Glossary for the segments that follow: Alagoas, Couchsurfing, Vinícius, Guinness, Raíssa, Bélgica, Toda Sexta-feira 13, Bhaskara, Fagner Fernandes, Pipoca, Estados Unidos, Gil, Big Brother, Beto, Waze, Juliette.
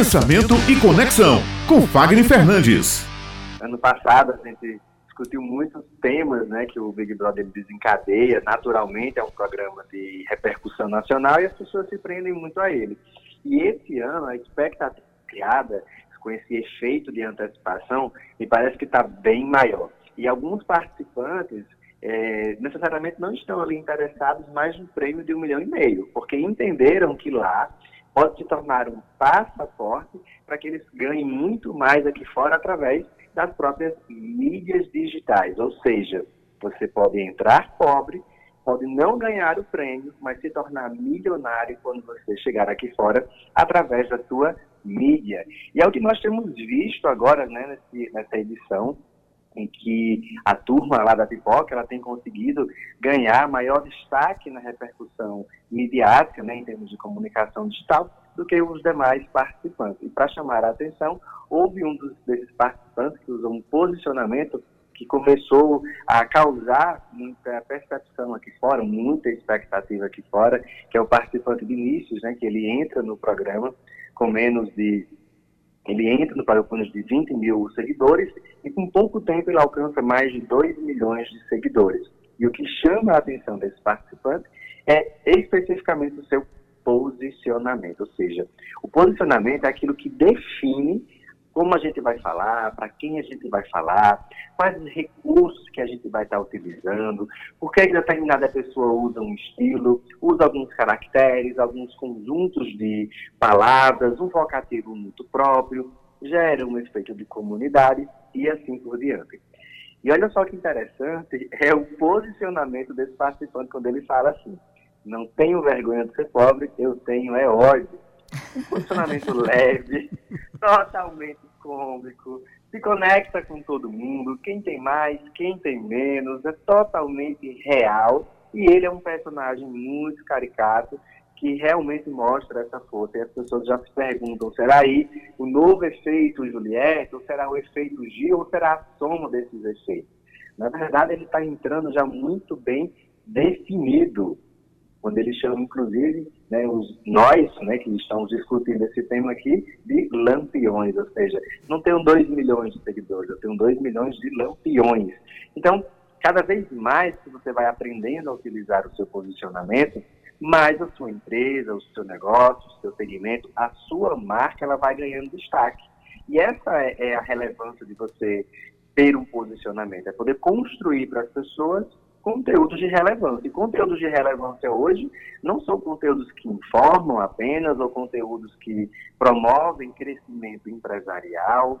Pensamento e Conexão, com Fagner Fernandes. Ano passado a gente discutiu muitos temas, né, que o Big Brother desencadeia. Naturalmente é um programa de repercussão nacional e as pessoas se prendem muito a ele. E esse ano a expectativa criada com esse efeito de antecipação me parece que está bem maior. E alguns participantes necessariamente não estão ali interessados mais no prêmio de 1,5 milhão, porque entenderam que lá pode se tornar um passaporte para que eles ganhem muito mais aqui fora através das próprias mídias digitais. Ou seja, você pode entrar pobre, pode não ganhar o prêmio, mas se tornar milionário quando você chegar aqui fora através da sua mídia. E é o que nós temos visto agora, né, nessa edição, em que a turma lá da Pipoca ela tem conseguido ganhar maior destaque na repercussão midiática, né, em termos de comunicação digital, do que os demais participantes. E para chamar a atenção, houve um desses participantes que usou um posicionamento que começou a causar muita percepção aqui fora, muita expectativa aqui fora, que é o participante Vinícius, né, que ele entra no programa com menos de 20 mil seguidores e com pouco tempo ele alcança mais de 2 milhões de seguidores. E o que chama a atenção desse participante é especificamente o seu posicionamento, ou seja, o posicionamento é aquilo que define como a gente vai falar, para quem a gente vai falar, quais os recursos que a gente vai estar utilizando, por que determinada pessoa usa um estilo, usa alguns caracteres, alguns conjuntos de palavras, um vocativo muito próprio, gera um efeito de comunidade e assim por diante. E olha só que interessante é o posicionamento desse participante quando ele fala assim: não tenho vergonha de ser pobre, eu tenho é ódio. Um posicionamento leve, totalmente cômico, se conecta com todo mundo, quem tem mais, quem tem menos, é totalmente real e ele é um personagem muito caricato que realmente mostra essa força. E as pessoas já se perguntam, será aí o novo efeito Juliette, ou será o efeito Gil, ou será a soma desses efeitos? Na verdade, ele está entrando já muito bem definido, quando ele chama, inclusive, né, nós, né, que estamos discutindo esse tema aqui, de lampiões. Ou seja, não tenho 2 milhões de seguidores, eu tenho 2 milhões de lampiões. Então, cada vez mais que você vai aprendendo a utilizar o seu posicionamento, mais a sua empresa, o seu negócio, o seu segmento, a sua marca, ela vai ganhando destaque. E essa é a relevância de você ter um posicionamento, é poder construir para as pessoas conteúdos de relevância. E conteúdos de relevância hoje não são conteúdos que informam apenas ou conteúdos que promovem crescimento empresarial.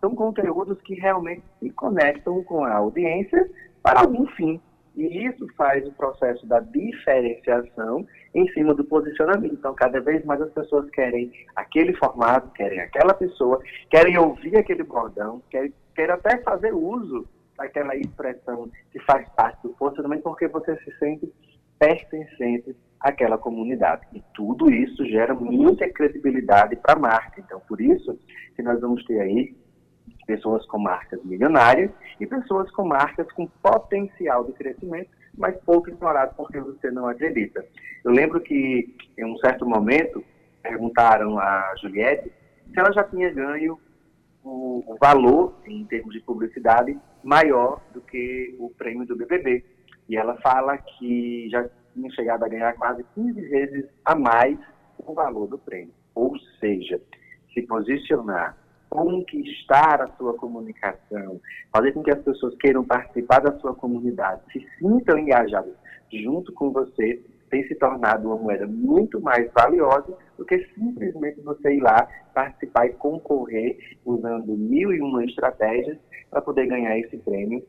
São conteúdos que realmente se conectam com a audiência para algum fim. E isso faz o processo da diferenciação em cima do posicionamento. Então, cada vez mais as pessoas querem aquele formato, querem aquela pessoa, querem ouvir aquele bordão, querem até fazer uso aquela expressão que faz parte do posto também, porque você se sente pertencente àquela comunidade. E tudo isso gera muita credibilidade para a marca. Então, por isso que nós vamos ter aí pessoas com marcas milionárias e pessoas com marcas com potencial de crescimento, mas pouco explorado porque você não acredita. Eu lembro que, em um certo momento, perguntaram a Juliette se ela já tinha ganho o valor, em termos de publicidade, maior do que o prêmio do BBB. E ela fala que já tinha chegado a ganhar quase 15 vezes a mais o valor do prêmio. Ou seja, se posicionar, conquistar a sua comunicação, fazer com que as pessoas queiram participar da sua comunidade, se sintam engajadas junto com você, tem se tornado uma moeda muito mais valiosa do que simplesmente você ir lá participar e concorrer usando 1.001 estratégias para poder ganhar esse prêmio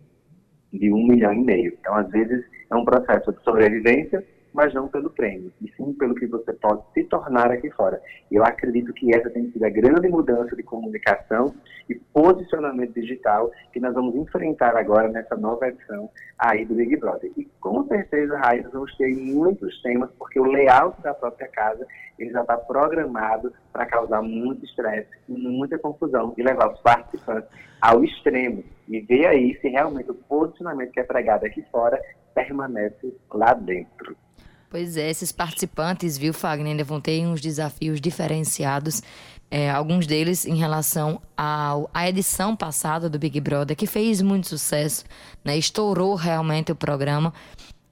de 1,5 milhão. Então, às vezes, é um processo de sobrevivência, mas não pelo prêmio, e sim pelo que você pode se tornar aqui fora. Eu acredito que essa tem sido a grande mudança de comunicação e posicionamento digital que nós vamos enfrentar agora nessa nova edição aí do Big Brother. E com certeza, Raíssa, vamos ter muitos temas, porque o layout da própria casa ele já está programado para causar muito estresse, muita confusão e levar os participantes ao extremo. E ver aí se realmente o posicionamento que é pregado aqui fora permanece lá dentro. Pois é, esses participantes, viu, Fagner, levantei uns desafios diferenciados, alguns deles em relação à edição passada do Big Brother, que fez muito sucesso, né? Estourou realmente o programa.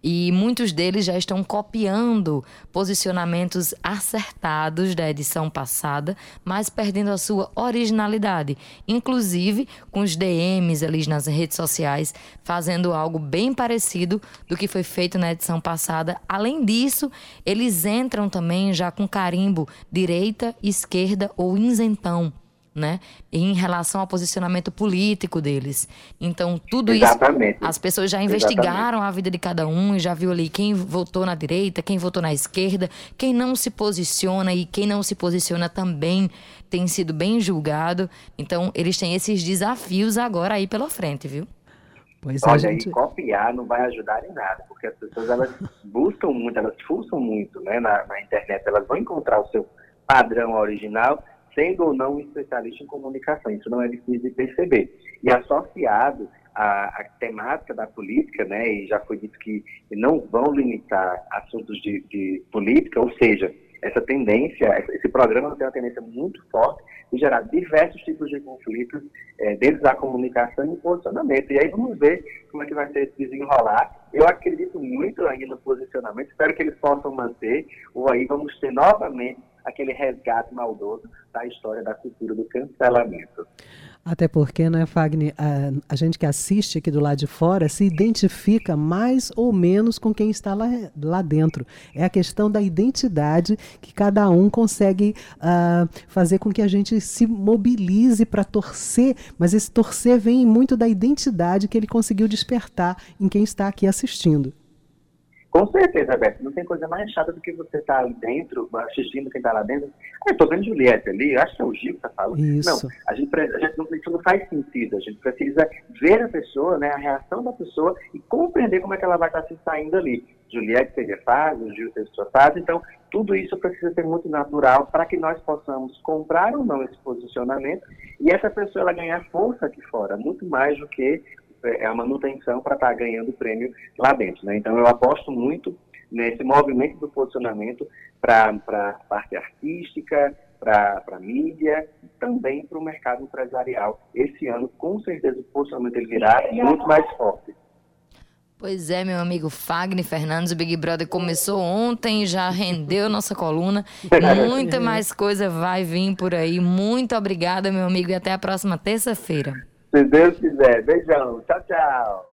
E muitos deles já estão copiando posicionamentos acertados da edição passada, mas perdendo a sua originalidade. Inclusive, com os DMs ali nas redes sociais, fazendo algo bem parecido do que foi feito na edição passada. Além disso, eles entram também já com carimbo direita, esquerda ou isentão, né? Em relação ao posicionamento político deles. Então, tudo exatamente. Isso, as pessoas já investigaram a vida de cada um e já viu ali quem votou na direita, quem votou na esquerda, quem não se posiciona, e quem não se posiciona também tem sido bem julgado. Então, eles têm esses desafios agora aí pela frente, viu? Pois olha, gente... e copiar não vai ajudar em nada, porque as pessoas, elas buscam muito, elas fuçam muito, né, na internet, elas vão encontrar o seu padrão original, sendo ou não um especialista em comunicação. Isso não é difícil de perceber. E associado à temática da política, né, e já foi dito que não vão limitar assuntos de política, ou seja, essa tendência, esse programa tem uma tendência muito forte de gerar diversos tipos de conflitos dentro da comunicação e posicionamento. E aí vamos ver como é que vai ser esse desenrolar. Eu acredito muito ainda no posicionamento, espero que eles possam manter, ou aí vamos ter novamente aquele resgate maldoso da história da cultura do cancelamento. Até porque, né, Fagner, a gente que assiste aqui do lado de fora se identifica mais ou menos com quem está lá dentro. É a questão da identidade que cada um consegue fazer com que a gente se mobilize para torcer, mas esse torcer vem muito da identidade que ele conseguiu despertar em quem está aqui assistindo. Com certeza, Beto. Não tem coisa mais chata do que você estar ali dentro, assistindo quem está lá dentro. Ah, eu estou vendo Juliette ali, eu acho que é o Gil que está falando. Isso. Não, isso não faz sentido. A gente precisa ver a pessoa, né, a reação da pessoa e compreender como é que ela vai estar se saindo ali. Juliette teve a fase, o Gil teve sua fase. Então, tudo isso precisa ser muito natural para que nós possamos comprar ou não esse posicionamento e essa pessoa ela ganhar força aqui fora, muito mais do que... é a manutenção para estar ganhando prêmio lá dentro, né? Então, eu aposto muito nesse movimento do posicionamento para a parte artística, para a mídia e também para o mercado empresarial. Esse ano, com certeza, o posicionamento ele virá muito mais forte. Pois é, meu amigo Fagner Fernandes, o Big Brother começou ontem, já rendeu nossa coluna, muita mais coisa vai vir por aí. Muito obrigada, meu amigo, e até a próxima terça-feira. Se Deus quiser. Beijão. Tchau, tchau.